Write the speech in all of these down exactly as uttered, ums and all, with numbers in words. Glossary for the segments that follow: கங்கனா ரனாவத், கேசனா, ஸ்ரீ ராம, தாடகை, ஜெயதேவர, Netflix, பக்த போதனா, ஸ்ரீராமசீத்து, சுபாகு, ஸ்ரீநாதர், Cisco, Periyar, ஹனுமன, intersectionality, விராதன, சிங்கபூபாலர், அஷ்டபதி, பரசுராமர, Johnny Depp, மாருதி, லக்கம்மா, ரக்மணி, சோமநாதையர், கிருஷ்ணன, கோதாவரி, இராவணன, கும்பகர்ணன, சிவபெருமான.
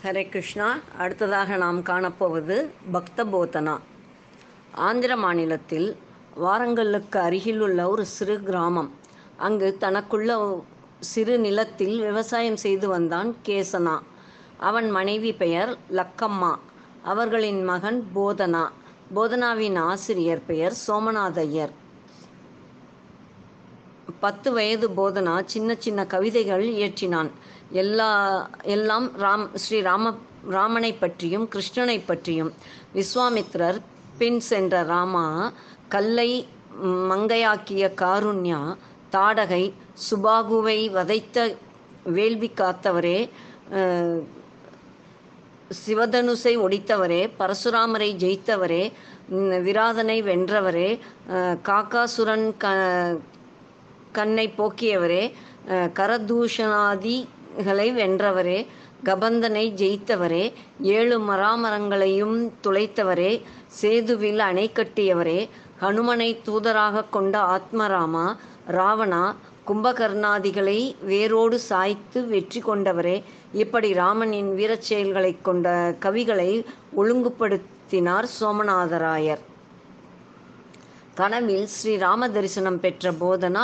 ஹரே கிருஷ்ணா. அடுத்ததாக நாம் காணப்போவது பக்த போதனா. ஆந்திர மாநிலத்தில் வாரங்களுக்கு அருகில் உள்ள ஒரு சிறு கிராமம். அங்கு தனக்குள்ள சிறு நிலத்தில் விவசாயம் செய்து வந்தான் கேசனா. அவன் மனைவி பெயர் லக்கம்மா. அவர்களின் மகன் போதனா. போதனாவின் ஆசிரியர் பெயர் சோமநாதையர். பத்து வயது போதனா சின்ன சின்ன கவிதைகள் இயற்றினான். எல்லா எல்லாம் ராம் ஸ்ரீ ராம ராமனை பற்றியும் கிருஷ்ணனை பற்றியும். விஸ்வாமித்ரர் பின் சென்ற ராமா, கல்லை மங்கையாக்கிய காருண்யா, தாடகை, சுபாகுவை வதைத்த வேள்வி காத்தவரே, சிவதனுசை ஒடித்தவரே, பரசுராமரை ஜெயித்தவரே, விராதனை வென்றவரே, காக்காசுரன் க கண்ணை போக்கியவரே, கரதூஷணாதிகளை வென்றவரே, கபந்தனை ஜெயித்தவரே, ஏழு மராமரங்களையும் துளைத்தவரே, சேதுவில் அணை கட்டியவரே, ஹனுமனை தூதராக கொண்ட ஆத்மராமா, இராவணா, கும்பகர்ணாதிகளை வேரோடு சாய்த்து வெற்றி கொண்டவரே, இப்படி ராமனின் வீரச் செயல்களை கொண்ட கவிகளை ஒழுங்குபடுத்தினார் சோமநாதராயர். கனவில் ஸ்ரீராம தரிசனம் பெற்ற போதனா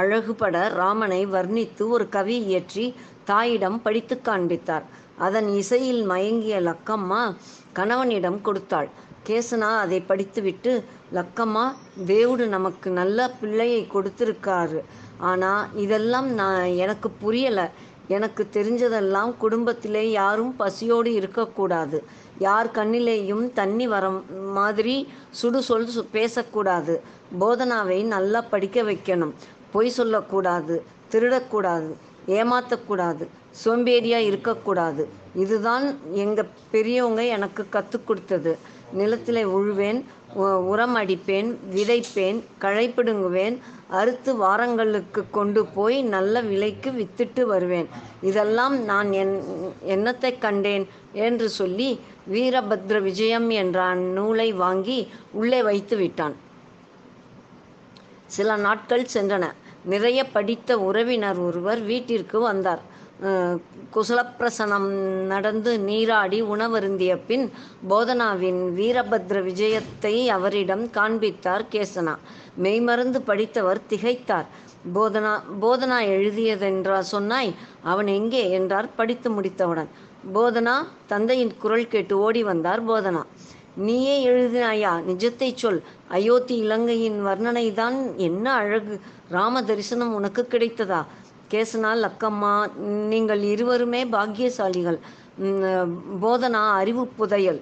அழகுபட ராமனை வர்ணித்து ஒரு கவி இயற்றி தாயிடம் படித்து காண்பித்தார். அதன் இசையில் மயங்கிய லக்கம்மா கணவனிடம் கொடுத்தாள். கேசனா அதை படித்துவிட்டு, லக்கம்மா, தேவுடு நமக்கு நல்ல பிள்ளையை கொடுத்திருக்காரு, ஆனால் இதெல்லாம் நான் எனக்கு புரியலை. எனக்கு தெரிஞ்சதெல்லாம் குடும்பத்திலே யாரும் பசியோடு இருக்கக்கூடாது, யார் கண்ணிலேயும் தண்ணி வர மாதிரி சுடு சொல் பேசக்கூடாது, போதனாவை நல்லா படிக்க வைக்கணும், பொய் சொல்லக்கூடாது, திருடக்கூடாது, ஏமாற்றக்கூடாது, சோம்பேறியாக இருக்கக்கூடாது. இதுதான் எங்கள் பெரியவங்க எனக்கு கற்றுக் கொடுத்தது. நிலத்தில் உழுவேன், உரம் அடிப்பேன், விதைப்பேன், களை பிடுங்குவேன், அறுத்து வாரங்களுக்கு கொண்டு போய் நல்ல விலைக்கு வித்துட்டு வருவேன். இதெல்லாம் நான் என் எண்ணத்தை கண்டேன் என்று சொல்லி வீரபத்ர விஜயம் என்ற நூலை வாங்கி உள்ளே வைத்து விட்டான். சில நாட்கள் சென்றன. நிறைய படித்த உறவினர் ஒருவர் வீட்டிற்கு வந்தார். குசலப்பிரசனம் நடந்து நீராடி உணவருந்திய பின் போதனாவின் வீரபத்ர விஜயத்தை அவரிடம் காண்பித்தார் கேசனா. மெய்மருந்து படித்தவர் திகைத்தார். போதனா போதனா எழுதியதென்றா சொன்னாய், அவன் எங்கே என்றார் படித்து முடித்தவுடன். போதனா தந்தையின் குரல் கேட்டு ஓடி வந்தார். போதனா, நீயே எழுதினாயா, நிஜத்தை சொல், அயோத்தி இலங்கையின் வர்ணனை தான், என்ன அழகு, ராம தரிசனம் உனக்கு கிடைத்ததா? கேசனா, லக்கம்மா, நீங்கள் இருவருமே பாக்கியசாலிகள். போதனா அறிவு புதையல்,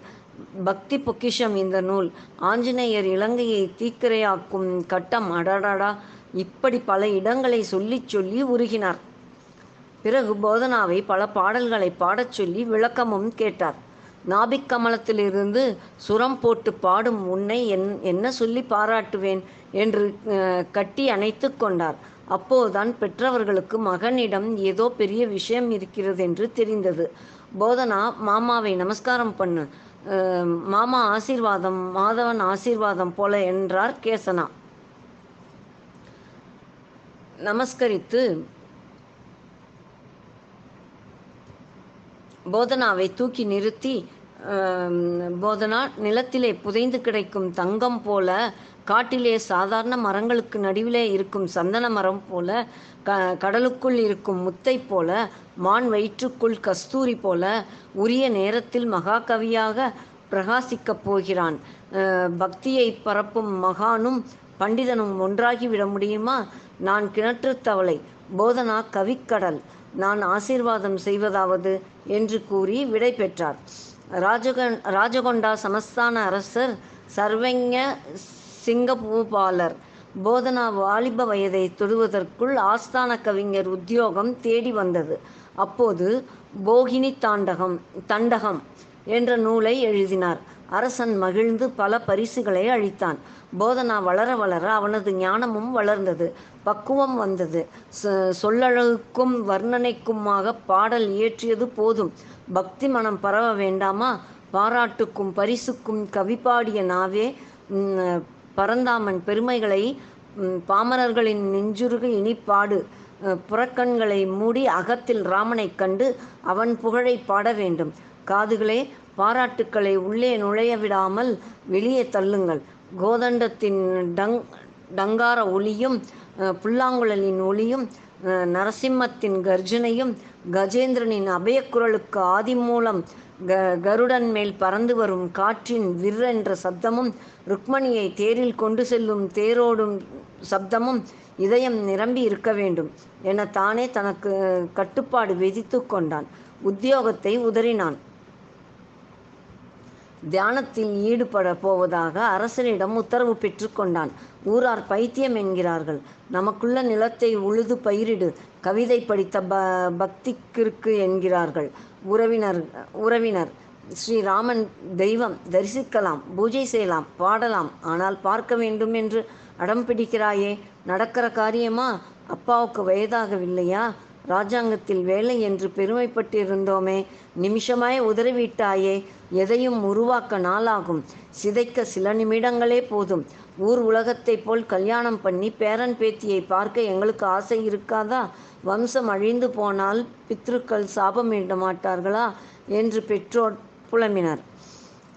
பக்தி பொக்கிஷம் இந்த நூல். ஆஞ்சநேயர் இலங்கையை தீக்கிரையாக்கும் கட்டம், அடடாடா, இப்படி பல இடங்களை சொல்லி சொல்லி உருகினார். பிறகு போதனாவை பல பாடல்களை பாடச் சொல்லி விளக்கமும் கேட்டார். நாபிக் கமலத்திலிருந்து சுரம் போட்டு பாடும் உன்னை என் என்ன சொல்லி பாராட்டுவேன் என்று கட்டி அணைத்து கொண்டார். அப்போதுதான் பெற்றவர்களுக்கு மகனிடம் ஏதோ பெரிய விஷயம் இருக்கிறது என்று தெரிந்தது. போதனா, மாமாவை நமஸ்காரம் பண்ணு, மாமா ஆசீர்வாதம், மாதவன் ஆசீர்வாதம் போல என்றார் கேசனா. நமஸ்கரித்து போதனாவை தூக்கி நிறுத்தி, போதனா, நிலத்திலே புதைந்து கிடைக்கும் தங்கம் போல, காட்டிலே சாதாரண மரங்களுக்கு நடுவிலே இருக்கும் சந்தன மரம் போல, க கடலுக்குள் இருக்கும் முத்தை போல, மான் வயிற்றுக்குள் கஸ்தூரி போல, உரிய நேரத்தில் மகாகவியாக பிரகாசிக்கப் போகிறான். பக்தியை பரப்பும் மகானும் பண்டிதனும் ஒன்றாகி விட முடியுமா? நான் கிணற்று தவளை, போதனா கவிக்கடல், நான் ஆசீர்வாதம் செய்வதாவது என்று கூறி விடை பெற்றார். ராஜக ராஜகொண்டா சமஸ்தான அரசர் சர்வஞ சிங்கபூபாலர். போதனா வாலிப வயதை தொடுவதற்குள் ஆஸ்தான கவிஞர் உத்தியோகம் தேடி வந்தது. அப்போது போகினி தாண்டகம் தண்டகம் என்ற நூலை எழுதினார். அரசன் மகிழ்ந்து பல பரிசுகளை அளித்தான். போதனா வளர வளர அவனது ஞானமும் வளர்ந்தது, பக்குவம் வந்தது. சொல்லழகுக்கும் வர்ணனைக்குமாக பாடல் இயற்றியது போதும். பக்தி மனம் பரவ வேண்டாமா? பாராட்டுக்கும் பரிசுக்கும் கவிப்பாடிய நாவே பரந்தாமன் பெருமைகளை பாமரர்களின் நெஞ்சுருகு இனிப்பாடு. புறக்கண்களை மூடி அகத்தில் ராமனை கண்டு அவன் புகழை பாட வேண்டும். காதுகளே, பாராட்டுக்களை உள்ளே நுழைய விடாமல் வெளியே தள்ளுங்கள். கோதண்டத்தின் டங் டங்கார ஒலியும் புல்லாங்குழலின் ஒலியும் நரசிம்மத்தின் கர்ஜனையும் கஜேந்திரனின் அபயக்குரலுக்கு ஆதிமூலம் க கருடன் மேல் பறந்து வரும் காற்றின் விர் என்ற சப்தமும் ருக்மணியை தேரில் கொண்டு செல்லும் தேரோடும் சப்தமும் இதயம் நிரம்பி இருக்க வேண்டும் என தானே தனக்கு கட்டுப்பாடு விதித்து கொண்டான். உத்தியோகத்தை உதறினான். தியானத்தில் ஈடுபட போவதாக அரசனிடம் உத்தரவு பெற்று கொண்டான். ஊரார் பைத்தியம் என்கிறார்கள். நமக்குள்ள நிலத்தை உழுது பயிரிடு, கவிதை படித்த ப பக்திக்கிற்கு என்கிறார்கள் உறவினர் உறவினர் ஸ்ரீராமன் தெய்வம். தரிசிக்கலாம், பூஜை செய்யலாம், பாடலாம், ஆனால் பார்க்க வேண்டும் என்று அடம் பிடிக்கிறாயே, நடக்கிற காரியமா? அப்பாவுக்கு வயதாகவில்லையா? இராஜாங்கத்தில் வேலை என்று பெருமைப்பட்டிருந்தோமே, நிமிஷமாய் உதறிவிட்டாயே. எதையும் உருவாக்க நாளாகும், சிதைக்க சில நிமிடங்களே போதும். ஊர் உலகத்தை போல் கல்யாணம் பண்ணி பேரன் பேத்தியை பார்க்க எங்களுக்கு ஆசை இருக்காதா? வம்சம் அழிந்து போனால் பித்ருக்கள் சாபமிட மாட்டார்களா என்று பெற்றோர் புலம்பினர்.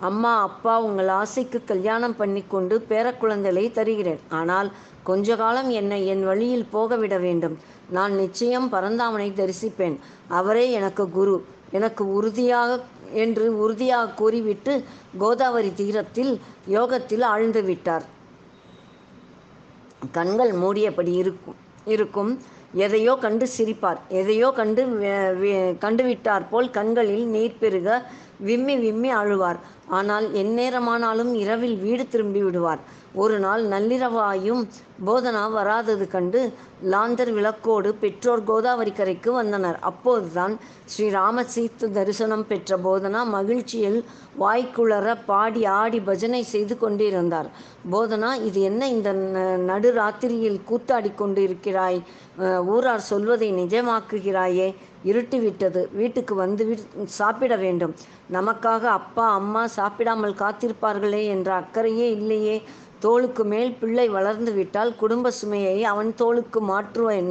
அம்மா, அப்பா, உங்கள் ஆசைக்கு கல்யாணம் பண்ணி கொண்டு பேரக்குழந்தைகளை தருகிறேன். ஆனால் கொஞ்ச காலம் என்னை என் வழியில் போக விட வேண்டும். நான் நிச்சயம் பரந்தாமனை தரிசிப்பேன். அவரே எனக்கு குரு எனக்கு உறுதியாக என்று உறுதியாக கூறிவிட்டு கோதாவரி தீரத்தில் யோகத்தில் ஆழ்ந்து விட்டார். கண்கள் மூடியபடி இருக்கும் இருக்கும் எதையோ கண்டு சிரிப்பார். எதையோ கண்டு கண்டுவிட்டார் போல் கண்களில் நீர் பெருக விம்மி விம்மி அழுவார். ஆனால் எந்நேரமானாலும் இரவில் வீடு திரும்பி விடுவார். ஒரு நாள் நள்ளிரவாயும் போதனா வராதது கண்டு லாந்தர் விளக்கோடு பெற்றோர் கோதாவரி கரைக்கு வந்தனர். அப்போதுதான் ஸ்ரீராமசீத்து தரிசனம் பெற்ற போதனா மகிழ்ச்சியில் வாய்க்குளர பாடி ஆடி பஜனை செய்து கொண்டிருந்தார். போதனா, இது என்ன இந்த நடு ராத்திரியில் கூத்தாடி கொண்டு இருக்கிறாய்? ஊரார் சொல்வதை நிஜமாக்குகிறாயே. இருட்டு விட்டது, வீட்டுக்கு வந்து சாப்பிட வேண்டும். நமக்காக அப்பா அம்மா சாப்பிடாமல் காத்திருப்பார்களே என்ற அக்கறையே இல்லையே. தோளுக்கு மேல் பிள்ளை வளர்ந்து விட்டால் குடும்ப சுமையை அவன் தோளுக்கு மாற்றுவன்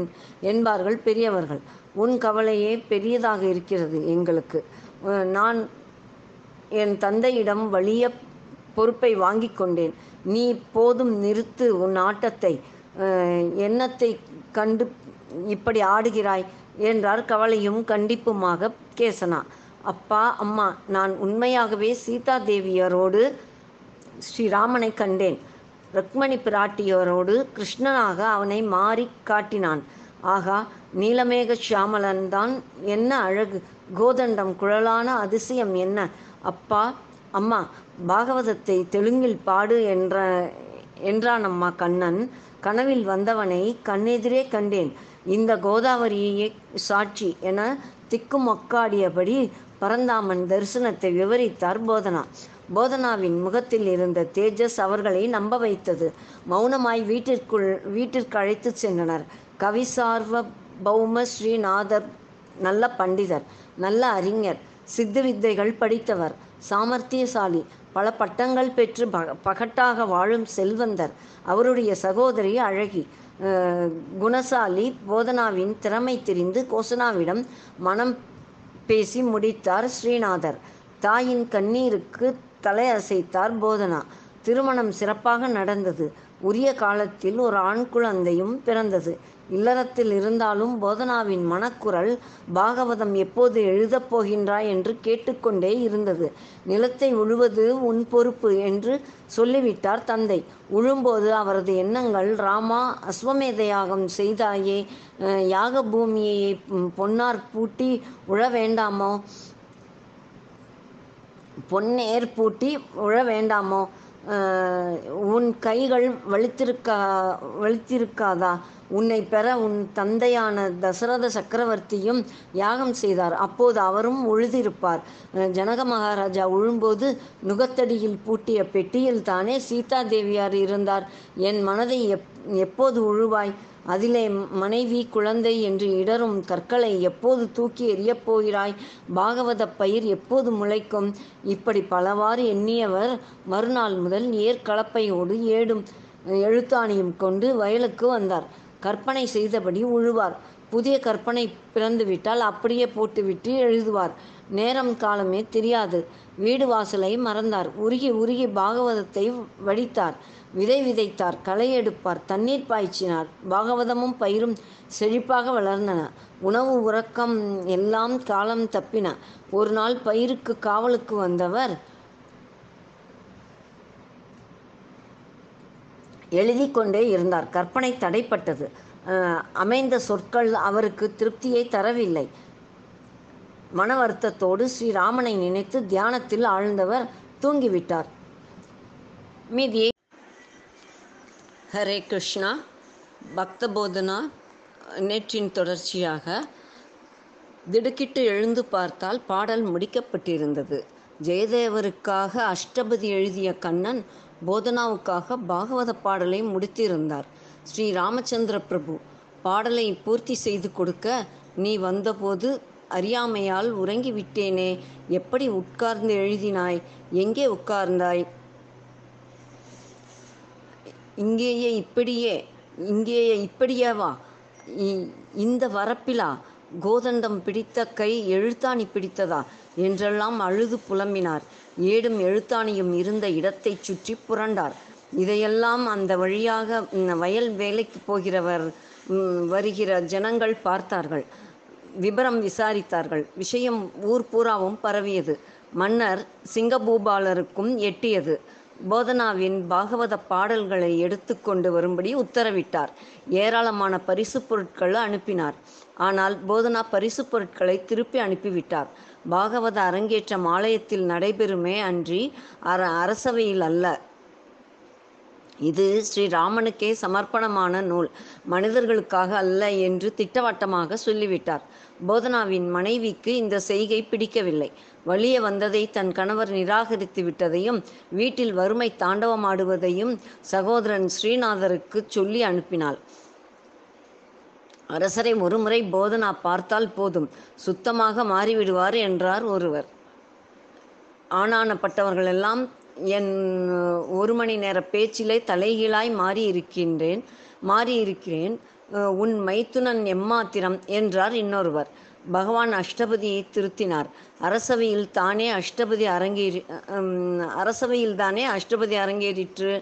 என்பார்கள் பெரியவர்கள். உன் கவலையே பெரியதாக இருக்கிறது எங்களுக்கு. நான் என் தந்தையிடம் வலிய பொறுப்பை வாங்கி கொண்டேன். நீ போதும், நிறுத்து உன் ஆட்டத்தை. எண்ணத்தை கண்டு இப்படி ஆடுகிறாய் என்றார் கவலையும் கண்டிப்புமாக கேசனா. அப்பா, அம்மா, நான் உண்மையாகவே சீதா தேவியரோடு ஸ்ரீராமனை கண்டேன். ரக்மணி பிராட்டியோரோடு கிருஷ்ணனாக அவனை மாறி காட்டினான். ஆகா, நீலமேக ஷியாமலன் தான். என்ன அழகு! கோதண்டம் குழலான அதிசயம்! என்ன! அப்பா, அம்மா, பாகவதத்தை தெலுங்கில் பாடு என்ற என்றான் அம்மா கண்ணன். கனவில் வந்தவனை கண்ணெதிரே கண்டேன். இந்த கோதாவரியே சாட்சி என திக்குமக்காடியபடி பரந்தாமன் தரிசனத்தை விவரித்தார் போதனா. போதனாவின் முகத்தில் இருந்த தேஜஸ் அவர்களை நம்ப வைத்தது. மௌனமாய் வீட்டிற்குள் வீட்டிற்கு அழைத்து சென்றனர். கவிசார்வ பௌம ஸ்ரீநாதர் நல்ல பண்டிதர், நல்ல அறிஞர், சித்து வித்தைகள் படித்தவர், சாமர்த்தியசாலி, பல பட்டங்கள் பெற்று பகட்டாக வாழும் செல்வந்தர். அவருடைய சகோதரி அழகி, குணசாலி. போதனாவின் திறமை தெரிந்து கோசனாவிடம் மனம் பேசி முடித்தார் ஸ்ரீநாதர். தாயின் கண்ணீருக்கு தலை அசைத்தார் போதனா. திருமணம் சிறப்பாக நடந்தது. உரிய காலத்தில் ஒரு ஆண் குழந்தையும் பிறந்தது. இல்லறத்தில் இருந்தாலும் போதனாவின் மனக்குரல் பாகவதம் எப்போது எழுதப் போகின்றாய் என்று கேட்டுக்கொண்டே இருந்தது. நிலத்தை உழுவது உன் பொறுப்பு என்று சொல்லிவிட்டார் தந்தை. உழும்போது அவரது எண்ணங்கள், ராமா, அஸ்வமேத யாகம் செய்தாயே, யாக பூமியை பொன்னார் பூட்டி உழ வேண்டாமோ பொன்னேர் பூட்டி உழ வேண்டாமோ உன் கைகள் வலித்திருக்கா வலித்திருக்காதா? உன்னை பெற உன் தந்தையான தசரத சக்கரவர்த்தியும் யாகம் செய்தார். அப்போது அவரும் உழுதிருப்பார். ஜனக மகாராஜா உழும்போது நுகத்தடியில் பூட்டிய பெட்டியில் தானே சீதா தேவியார் இருந்தார். என் மனதை எப் எப்போது உழுவாய்? அதிலே மனைவி, குழந்தை என்று இடரும் கற்களை எப்போது தூக்கி எறியப் போகிறாய்? பாகவத பயிர் எப்போது முளைக்கும்? இப்படி பலவாறு எண்ணியவர் மறுநாள் முதல் ஏற்கலப்பையோடு ஏடும் எழுத்தாணியும் கொண்டு வயலுக்கு வந்தார். கற்பனை செய்தபடி உழுவார். புதிய கற்பனை பிறந்துவிட்டால் அப்படியே போட்டுவிட்டு எழுதுவார். நேரம் காலமே தெரியாது. வீடு வாசலை மறந்தார். உருகி உருகி பாகவதத்தை வடித்தார். விதை விதைத்தார். களை எடுப்பார். தண்ணீர் பாய்ச்சினார். பாகவதமும் பயிரும் செழிப்பாக வளர்ந்தன. உணவு உறக்கம் எல்லாம் காலம் தப்பின. ஒரு நாள் பயிருக்கு காவலுக்கு வந்தவர் எழுதி கொண்டே இருந்தார். கற்பனை தடைப்பட்டது. அமைந்த சொற்கள் அவருக்கு திருப்தியை தரவில்லை. மன வருத்தத்தோடு ஸ்ரீராமனை நினைத்து தியானத்தில் ஆழ்ந்தவர் தூங்கிவிட்டார். மீதியை ஹரே கிருஷ்ணா. பக்த போதனா நேற்றின் தொடர்ச்சியாக. திடுக்கிட்டு எழுந்து பார்த்தால் பாடல் முடிக்கப்பட்டிருந்தது. ஜெயதேவருக்காக அஷ்டபதி எழுதிய கண்ணன் போதனாவுக்காக பாகவத பாடலை முடித்திருந்தார். ஸ்ரீ ராமச்சந்திர பிரபு பாடலை பூர்த்தி செய்து கொடுக்க, நீ வந்தபோது அறியாமையால் உறங்கிவிட்டேனே, எப்படி உட்கார்ந்து எழுதினாய், எங்கே உட்கார்ந்தாய், இங்கேயே இப்படியே இங்கேயே இப்படியேவா, இந்த வரப்பிலா, கோதண்டம் பிடித்த கை எழுத்தாணி பிடித்ததா என்றெல்லாம் அழுது புலம்பினார். ஏடும் எழுத்தாணியும் இருந்த இடத்தை சுற்றி புரண்டார். இதையெல்லாம் அந்த வழியாக வயல் வேலைக்கு போகிறவர் வருகிற ஜனங்கள் பார்த்தார்கள். விபரம் விசாரித்தார்கள். விஷயம் ஊர் பூராவும் பரவியது. மன்னர் சிங்கபூபாலருக்கும் எட்டியது. போதனாவின் பாகவத பாடல்களை எடுத்து கொண்டு வரும்படி உத்தரவிட்டார். ஏராளமான பரிசு பொருட்கள் அனுப்பினார். ஆனால் போதனா பரிசு பொருட்களை திருப்பி அனுப்பிவிட்டார். பாகவத அரங்கேற்றம் ஆலயத்தில் நடைபெறுமே அன்றி அர அரசவையில் அல்ல. இது ஸ்ரீராமனுக்கே சமர்ப்பணமான நூல், மனிதர்களுக்காக அல்ல என்று திட்டவட்டமாக சொல்லிவிட்டார். போதனாவின் மனைவிக்கு இந்த செய்கை பிடிக்கவில்லை. வலிய வந்ததை தன் கணவர் நிராகரித்து விட்டதையும் வீட்டில் வறுமை தாண்டவமாடுவதையும் சகோதரன் ஸ்ரீநாதருக்கு சொல்லி அனுப்பினாள். அரசரை ஒருமுறை போதனா பார்த்தால் போதும், சுத்தமாக மாறிவிடுவார் என்றார் ஒருவர். ஆனானப்பட்டவர்களெல்லாம் என் ஒரு மணி நேர பேச்சிலே தலைகீழாய் மாறி இருக்கின்றேன் மாறி இருக்கிறேன் உன் மைத்துனன் எம்மாத்திரம் என்றார் இன்னொருவர். பகவான் அஷ்டபதியை திருத்தினார். அரசவையில் தானே அஷ்டபதி அரங்கேறி அரசவையில் தானே அஷ்டபதி அரங்கேறிற்று.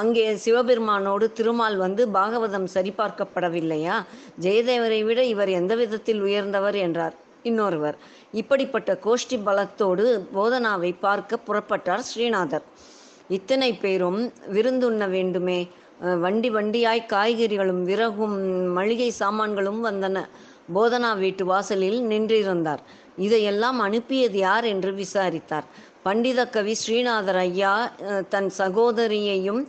அங்கே சிவபெருமானோடு திருமால் வந்து பாகவதம் சரிபார்க்கப்படவில்லையா? ஜெயதேவரை விட இவர் எந்த விதத்தில் உயர்ந்தவர் என்றார் இன்னொருவர். இப்படிப்பட்ட கோஷ்டி பலத்தோடு போதனாவை பார்க்க புறப்பட்டார் ஸ்ரீநாதர். இத்தனை பேரும் விருந்துண்ண வேண்டுமே. வண்டி வண்டியாய் காய்கறிகளும் விறகும் மளிகை சாமான்களும் வந்தன. போதனா வீட்டு வாசலில் நின்றிருந்தார். இதையெல்லாம் அனுப்பியது யார் என்று விசாரித்தார். பண்டித கவி ஸ்ரீநாதர் ஐயா தன் சகோதரியையும்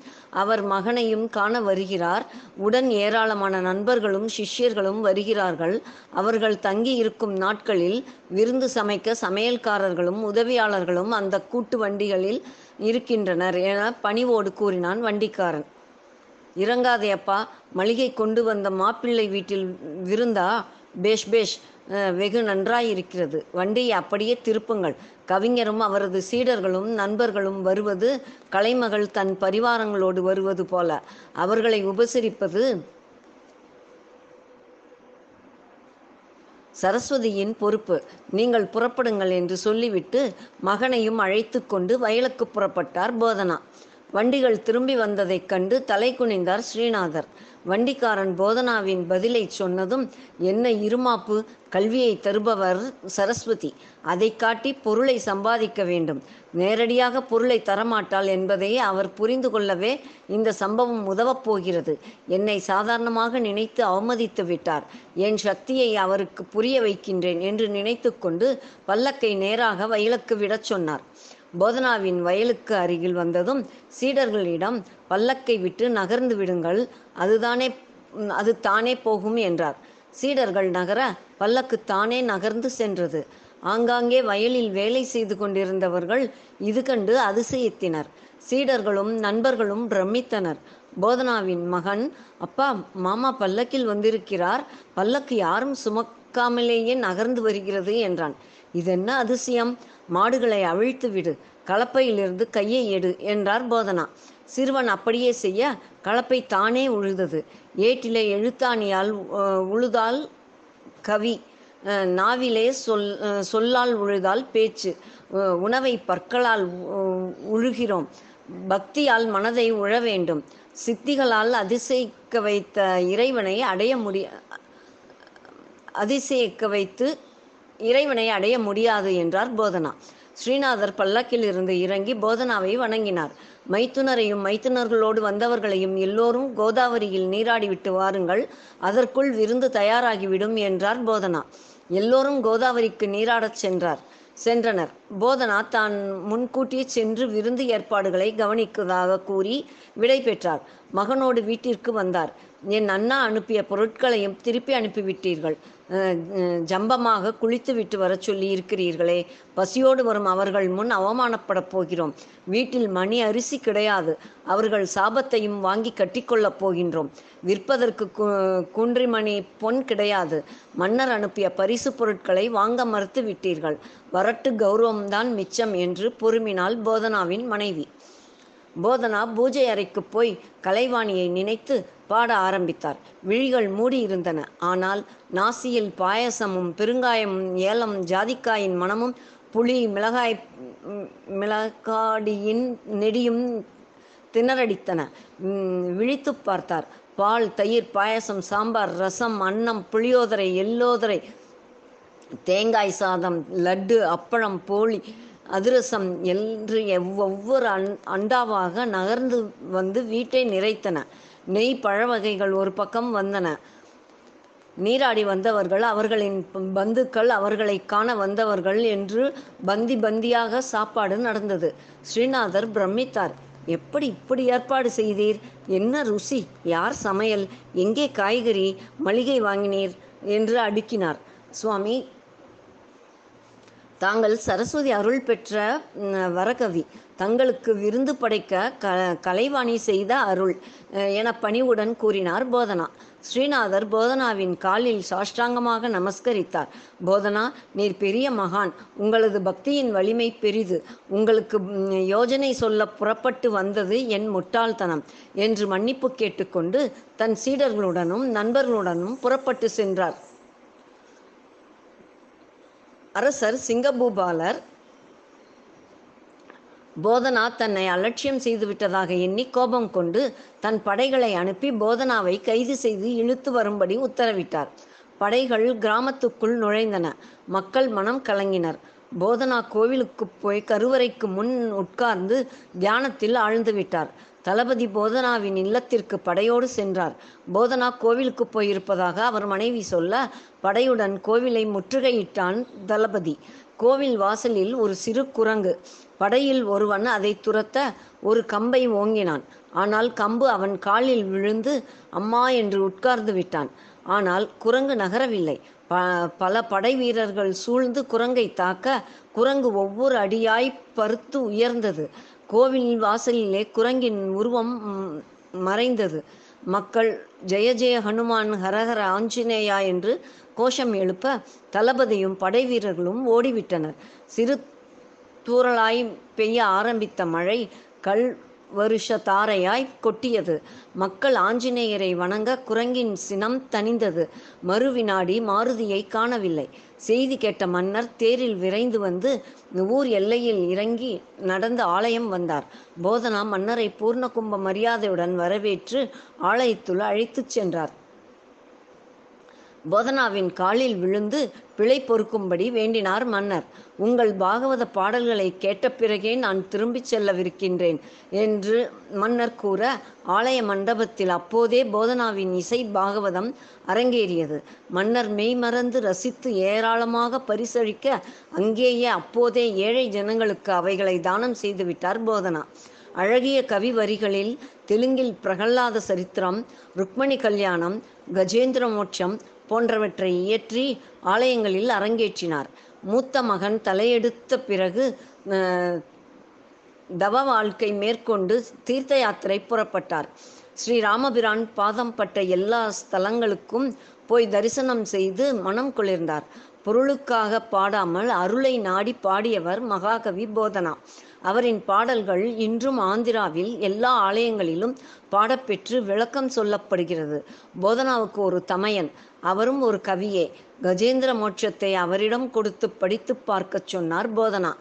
அவர் மகனையும் காண வருகிறார். உடன் ஏராளமான நண்பர்களும் சிஷ்யர்களும் வருகிறார்கள். அவர்கள் தங்கி இருக்கும் நாட்களில் விருந்து சமைக்க சமையல்காரர்களும் உதவியாளர்களும் அந்த கூட்டு வண்டிகளில் இருக்கின்றனர் என பணிவோடு கூறினான் வண்டிக்காரன். இறங்காதையப்பா, மளிகை கொண்டு வந்த மாப்பிள்ளை வீட்டில் விருந்தா? பேஷ் பேஷ், வெகு நன்றாயிருக்கிறது. வண்டியை அப்படியே திருப்புங்கள். கவிஞரும் அவரது சீடர்களும் நண்பர்களும் வருவது கலைமகள் தன் பரிவாரங்களோடு வருவது போல. அவர்களை உபசரிப்பது சரஸ்வதியின் பொறுப்பு. நீங்கள் புறப்படுங்கள் என்று சொல்லிவிட்டு மகனையும் அழைத்து கொண்டு வயலுக்கு புறப்பட்டார் போதனா. வண்டிகள் திரும்பி வந்ததைக் கண்டு தலை குனிந்தார் ஸ்ரீநாதர். வண்டிக்காரன் போதனாவின் பதிலை சொன்னதும், என்ன இருமாப்பு, கல்வியை தருபவர் சரஸ்வதி, அதை காட்டி பொருளை சம்பாதிக்க வேண்டும், நேரடியாக பொருளை தரமாட்டாள் என்பதை அவர் புரிந்து கொள்ளவே இந்த சம்பவம் உதவப் போகிறது. என்னை சாதாரணமாக நினைத்து அவமதித்து விட்டார். என் சக்தியை அவருக்கு புரிய வைக்கின்றேன் என்று நினைத்து கொண்டு பல்லக்கை நேராக வயலுக்கு விடச் சொன்னார். போதனாவின் வயலுக்கு அருகில் வந்ததும் சீடர்களிடம், பல்லக்கை விட்டு நகர்ந்து விடுங்கள், அதுதானே அது தானே போகும் என்றார். சீடர்கள் நகர பல்லக்கு தானே நகர்ந்து சென்றது. ஆங்காங்கே வயலில் வேலை செய்து கொண்டிருந்தவர்கள் இது கண்டு அதிசயித்தனர். சீடர்களும் நண்பர்களும் பிரமித்தனர். போதனாவின் மகன், அப்பா, மாமா பல்லக்கில் வந்திருக்கிறார், பல்லக்கு யாரும் சுமக்காமலேயே நகர்ந்து வருகிறது என்றான். இதென்ன அதிசயம், மாடுகளை அவிழ்த்து விடு, கலப்பையிலிருந்து கையை எடு என்றார் போதனா. சிறுவன் அப்படியே செய்ய கலப்பை தானே உழுதது. ஏட்டிலே எழுத்தாணியால் உழுதால் கவி. நாவிலே சொல் சொல்லால் உழுதால் பேச்சு. உணவை பற்களால் உழுகிறோம், பக்தியால் மனதை உழ வேண்டும். சித்திகளால் அதிசயிக்க வைத்த இறைவனை அடைய முடிய அதிசயிக்க வைத்து இறைவனை அடைய முடியாது என்றார் போதனா. ஸ்ரீநாதர் பல்லக்கில் இருந்து இறங்கி போதனாவை வணங்கினார். மைத்துனரையும் மைத்துனர்களோடு வந்தவர்களையும் எல்லோரும் கோதாவரியில் நீராடிவிட்டு வாருங்கள், அதற்குள் விருந்து தயாராகிவிடும் என்றார் போதனா. எல்லோரும் கோதாவரிக்கு நீராடச் சென்றார் சென்றனர். போதனா தான் முன்கூட்டியே சென்று விருந்து ஏற்பாடுகளை கவனிக்கதாக கூறி விடை பெற்றார். மகனோடு வீட்டிற்கு வந்தார். என் அண்ணா அனுப்பிய பொருட்களையும் திருப்பி அனுப்பிவிட்டீர்கள். ஜம்பமாக குளித்து விட்டு வர சொல்லி இருக்கிறீர்களே, பசியோடு வரும் அவர்கள் முன் அவமானப்பட போகிறோம். வீட்டில் மணி அரிசி கிடையாது, அவர்கள் சாபத்தையும் வாங்கி கட்டிக்கொள்ளப் போகின்றோம். விற்பதற்கு குன்றிமணி பொன் கிடையாது. மன்னர் அனுப்பிய பரிசு பொருட்களை வாங்க மறுத்து விட்டீர்கள். வரட்டு கௌரவம்தான் மிச்சம் என்று பொறுமினாள் போதனாவின் மனைவி. போதனா பூஜை அறைக்கு போய் கலைவாணியை நினைத்து பாட ஆரம்பித்தார். விழிகள் மூடியிருந்தன, ஆனால் நாசியில் பாயசமும் பெருங்காயமும் ஏலம் ஜாதிக்காயின் மனமும் புளி மிளகாய் மிளகாடியின் நெடியும் திணறடித்தன. விழித்து பார்த்தார். பால், தயிர், பாயசம், சாம்பார், ரசம், அன்னம், புளியோதரை, எல்லோதரை, தேங்காய் சாதம், லட்டு, அப்பளம், போளி, அதிரசம் என்று ஒவ்வொரு அண் அண்டாவாக நகர்ந்து வந்து வீட்டை நிறைத்தன. நெய், பழவகைகள் ஒரு பக்கம் வந்தன. நீராடி வந்தவர்கள், அவர்களின் பந்துக்கள், அவர்களை காண வந்தவர்கள் என்று பந்தி பந்தியாக சாப்பாடு நடந்தது. ஸ்ரீநாதர் பிரமித்தார். எப்படி இப்படி ஏற்பாடு செய்தீர்? என்ன ருசி, யார் சமையல், எங்கே காய்கறி, மளிகை வாங்கினீர் என்று அடுக்கினார். சுவாமி, தாங்கள் சரஸ்வதி அருள் பெற்ற வரகவி. தங்களுக்கு விருந்து படைக்க க கலைவாணி செய்த அருள் என பணிவுடன் கூறினார் போதனா. ஸ்ரீநாதர் போதனாவின் காலில் சாஷ்டாங்கமாக நமஸ்கரித்தார். போதனா, நீர் பெரிய மகான், உங்களது பக்தியின் வலிமை பெரிது. உங்களுக்கு யோஜனை சொல்ல புறப்பட்டு வந்தது என் முட்டாள்தனம் என்று மன்னிப்பு கேட்டுக்கொண்டு தன் சீடர்களுடனும் நண்பர்களுடனும் புறப்பட்டு சென்றார். அரசர் சிங்கபூபாலர் போதனா தன்னை அலட்சியம் செய்துவிட்டதாக எண்ணி கோபம் கொண்டு தன் படைகளை அனுப்பி போதனாவை கைது செய்து இழுத்து வரும்படி உத்தரவிட்டார். படைகள் கிராமத்துக்குள் நுழைந்தன. மக்கள் மனம் கலங்கினர். போதனா கோவிலுக்கு போய் கருவறைக்கு முன் உட்கார்ந்து தியானத்தில் ஆழ்ந்துவிட்டார். தளபதி போதனாவின் இல்லத்திற்கு படையோடு சென்றார். போதனா கோவிலுக்கு போயிருப்பதாக அவர் மனைவி சொல்ல, படையுடன் கோவிலை முற்றுகையிட்டான் தளபதி. கோவில் வாசலில் ஒரு சிறு குரங்கு. படையில் ஒருவன் அதை துரத்த ஒரு கம்பை ஓங்கினான். ஆனால் கம்பு அவன் காலில் விழுந்து அம்மா என்று உட்கார்ந்து விட்டான். ஆனால் குரங்கு நகரவில்லை. ப பல படை வீரர்கள் சூழ்ந்து குரங்கை தாக்க குரங்கு ஒவ்வொரு அடியாய் பருத்து உயர்ந்தது. கோவில் வாசலிலே குரங்கின் உருவம் மறைந்தது. மக்கள் ஜெய ஜெய ஹனுமான், ஹரஹர ஆஞ்சநேயா என்று கோஷம் எழுப்ப தளபதியும் படை வீரர்களும் ஓடிவிட்டனர். சிறு தூறலாய் பெய்ய ஆரம்பித்த மழை கல் வருஷ தாரையாய் கொட்டியது. மக்கள் ஆஞ்சநேயரை வணங்க குரங்கின் சினம் தணிந்தது. மறுவினாடி மாருதியை காணவில்லை. செய்தி கேட்ட மன்னர் தேரில் விரைந்து வந்து ஊர் எல்லையில் இறங்கி நடந்த ஆலயம் வந்தார். போதனா மன்னரை பூர்ண கும்ப மரியாதையுடன் வரவேற்று ஆலயத்துள் அழைத்துச் சென்றார். போதனாவின் காலில் விழுந்து பிழை பொறுக்கும்படி வேண்டினார் மன்னர். உங்கள் பாகவத பாடல்களை கேட்ட பிறகே நான் திரும்பி செல்லவிருக்கின்றேன் என்று மன்னர் கூற, ஆலய மண்டபத்தில் அப்போதே போதனாவின் இசை பாகவதம் அரங்கேறியது. மன்னர் மெய்மறந்து ரசித்து ஏராளமாக பரிசளிக்க அங்கேயே அப்போதே ஏழை ஜனங்களுக்கு அவைகளை தானம் செய்துவிட்டார் போதனா. அழகிய கவி வரிகளில் தெலுங்கில் பிரகலாத சரித்திரம், ருக்மணி கல்யாணம், கஜேந்திர மோட்சம் போன்றவற்றை இயற்றி ஆலயங்களில் அரங்கேற்றினார். மூத்த மகன் தலையெடுத்த பிறகு தவ வாழ்க்கை மேற்கொண்டு தீர்த்த யாத்திரை புறப்பட்டார். ஸ்ரீ ராமபிரான் பாதம் பட்ட எல்லா ஸ்தலங்களுக்கும் போய் தரிசனம் செய்து மனம் குளிர்ந்தார். பொருளுக்காக பாடாமல் அருளை நாடி பாடியவர் மகாகவி போதனா. அவரின் பாடல்கள் இன்றும் ஆந்திராவில் எல்லா ஆலயங்களிலும் பாடப்பெற்று விளக்கம் சொல்லப்படுகிறது. போதனாவுக்கு ஒரு தமையன், அவரும் ஒரு கவியே. கஜேந்திர மோட்சத்தை அவரிடம் கொடுத்து படித்து பார்க்க சொன்னார் போதனா.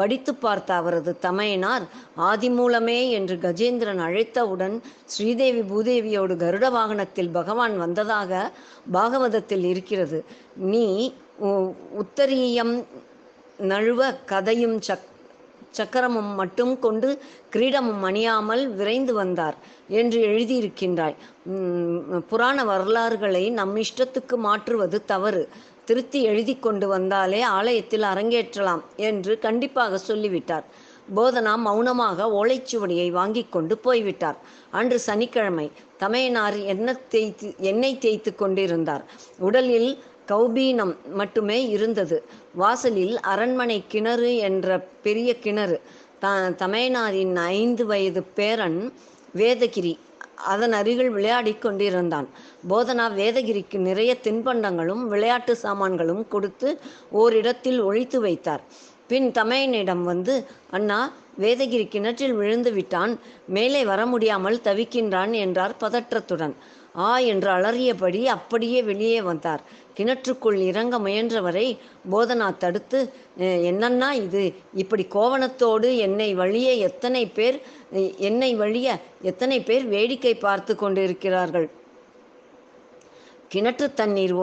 படித்து பார்த்த அவரது தமையனார் ஆதிமூலமே என்று கஜேந்திரன் அழைத்தவுடன் ஸ்ரீதேவி பூதேவியோடு கருட வாகனத்தில் பகவான் வந்ததாக பாகவதத்தில் இருக்கிறது. நீ உத்தரீயம் நழுவ கதையும் சக் சக்கரமும் மட்டும் கொண்டு கிரீடமும் அணியாமல் விரைந்து வந்தார் என்று எழுதியிருக்கின்றாய். புராண வரலாறுகளை நம் இஷ்டத்துக்கு மாற்றுவது தவறு, திருத்தி எழுதி கொண்டு வந்தாலே ஆலயத்தில் அரங்கேற்றலாம் என்று கண்டிப்பாக சொல்லிவிட்டார். போதனா மௌனமாக ஓலைச்சுவடியை வாங்கி கொண்டு போய்விட்டார். அன்று சனிக்கிழமை தமையனார் எண்ணெய் தேய்த்து எண்ணெய் தேய்த்து கொண்டிருந்தார். உடலில் கௌபீனம் மட்டுமே இருந்தது. வாசலில் அரண்மனை கிணறு என்ற பெரிய கிணறு. த தமையனாரின் ஐந்து வயது பேரன் வேதகிரி அதன் அருகில் விளையாடி கொண்டிருந்தான். போதனா வேதகிரிக்கு நிறைய தின்பண்டங்களும் விளையாட்டு சாமான்களும் கொடுத்து ஓரிடத்தில் ஒழித்து வைத்தார். பின் தமையனிடம் வந்து, அண்ணா, வேதகிரி கிணற்றில் விழுந்து விட்டான், மேலே வர முடியாமல் தவிக்கின்றான் என்றார் பதற்றத்துடன். ஆ என்று அலறியபடி அப்படியே வெளியே வந்தார். கிணற்றுக்குள் இறங்க முயன்றவரை போதனா தடுத்து, என்னன்னா இது, இப்படி கோவணத்தோடு என்னை வழிய எத்தனை பேர் என்னை வழிய எத்தனை பேர் வேடிக்கை பார்த்து கொண்டிருக்கிறார்கள். கிணற்று தண்ணீர்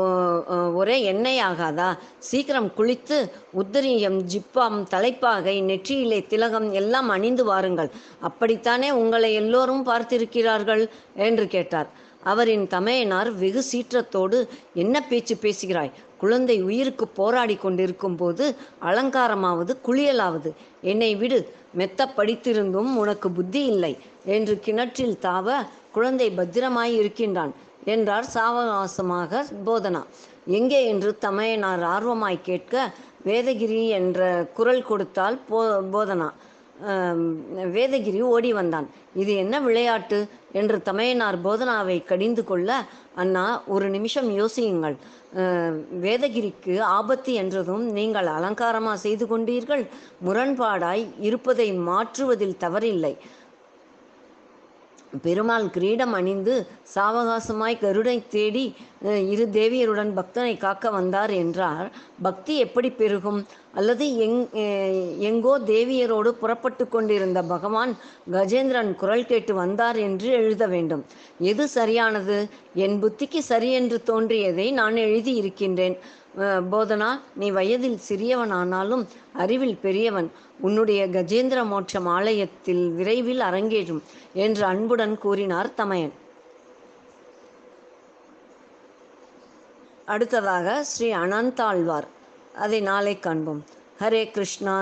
ஒரே எண்ணெய் ஆகாதா? சீக்கிரம் குளித்து உத்தரியம், ஜிப்பாம், தலைப்பாகை, நெற்றியிலே திலகம் எல்லாம் அணிந்து வாருங்கள். அப்படித்தானே உங்களை எல்லோரும் பார்த்திருக்கிறார்கள் என்று கேட்டார். அவரின் தமையனார் வெகு சீற்றத்தோடு, என்ன பேச்சு பேசுகிறாய்? குழந்தை உயிருக்கு போராடி கொண்டிருக்கும் போது அலங்காரமாவது குளியலாவது. என்னை விடு, மெத்த படித்திருந்தும் உனக்கு புத்தி இல்லை என்று கிணற்றில் தாவ, குழந்தை பத்திரமாய் இருக்கின்றான் என்றார் சாவகாசமாக போதனா. எங்கே என்று தமையனார் ஆர்வமாய் கேட்க, வேதகிரி என்ற குரல் கொடுத்தால் போ போதனா வேதகிரி ஓடி வந்தான். இது என்ன விளையாட்டு என்று தமையனார் போதனாவை கடிந்து கொள்ள, அண்ணா, ஒரு நிமிஷம் யோசியுங்கள். வேதகிரிக்கு ஆபத்து என்றதும் நீங்கள் அலங்காரமாக செய்து கொண்டீர்கள். முரண்பாடாய் இருப்பதை மாற்றுவதில் தவறில்லை. பெருமாள் கிரீடம் அணிந்து சாவகாசமாய் கருடை தேடி இரு தேவியருடன் பக்தனை காக்க வந்தார் என்றார். பக்தி எப்படி பெருகும்? அல்லது எங் எங்கோ தேவியரோடு புறப்பட்டு கொண்டிருந்த பகவான் கஜேந்திரன் குரல் கேட்டு வந்தார் என்று எழுத வேண்டும். எது சரியானது? என் புத்திக்கு சரியென்று தோன்றியதை நான் எழுதி இருக்கின்றேன். போதனா, நீ வயதில் சிறியவனானாலும் அறிவில் பெரியவன். உன்னுடைய கஜேந்திர மோட்சம் ஆலயத்தில் விரைவில் அரங்கேறும் என்று அன்புடன் கூறினார் தமையன். அடுத்ததாக ஸ்ரீ அனந்தாழ்வார். அதை நாளை காண்போம். ஹரே கிருஷ்ணா.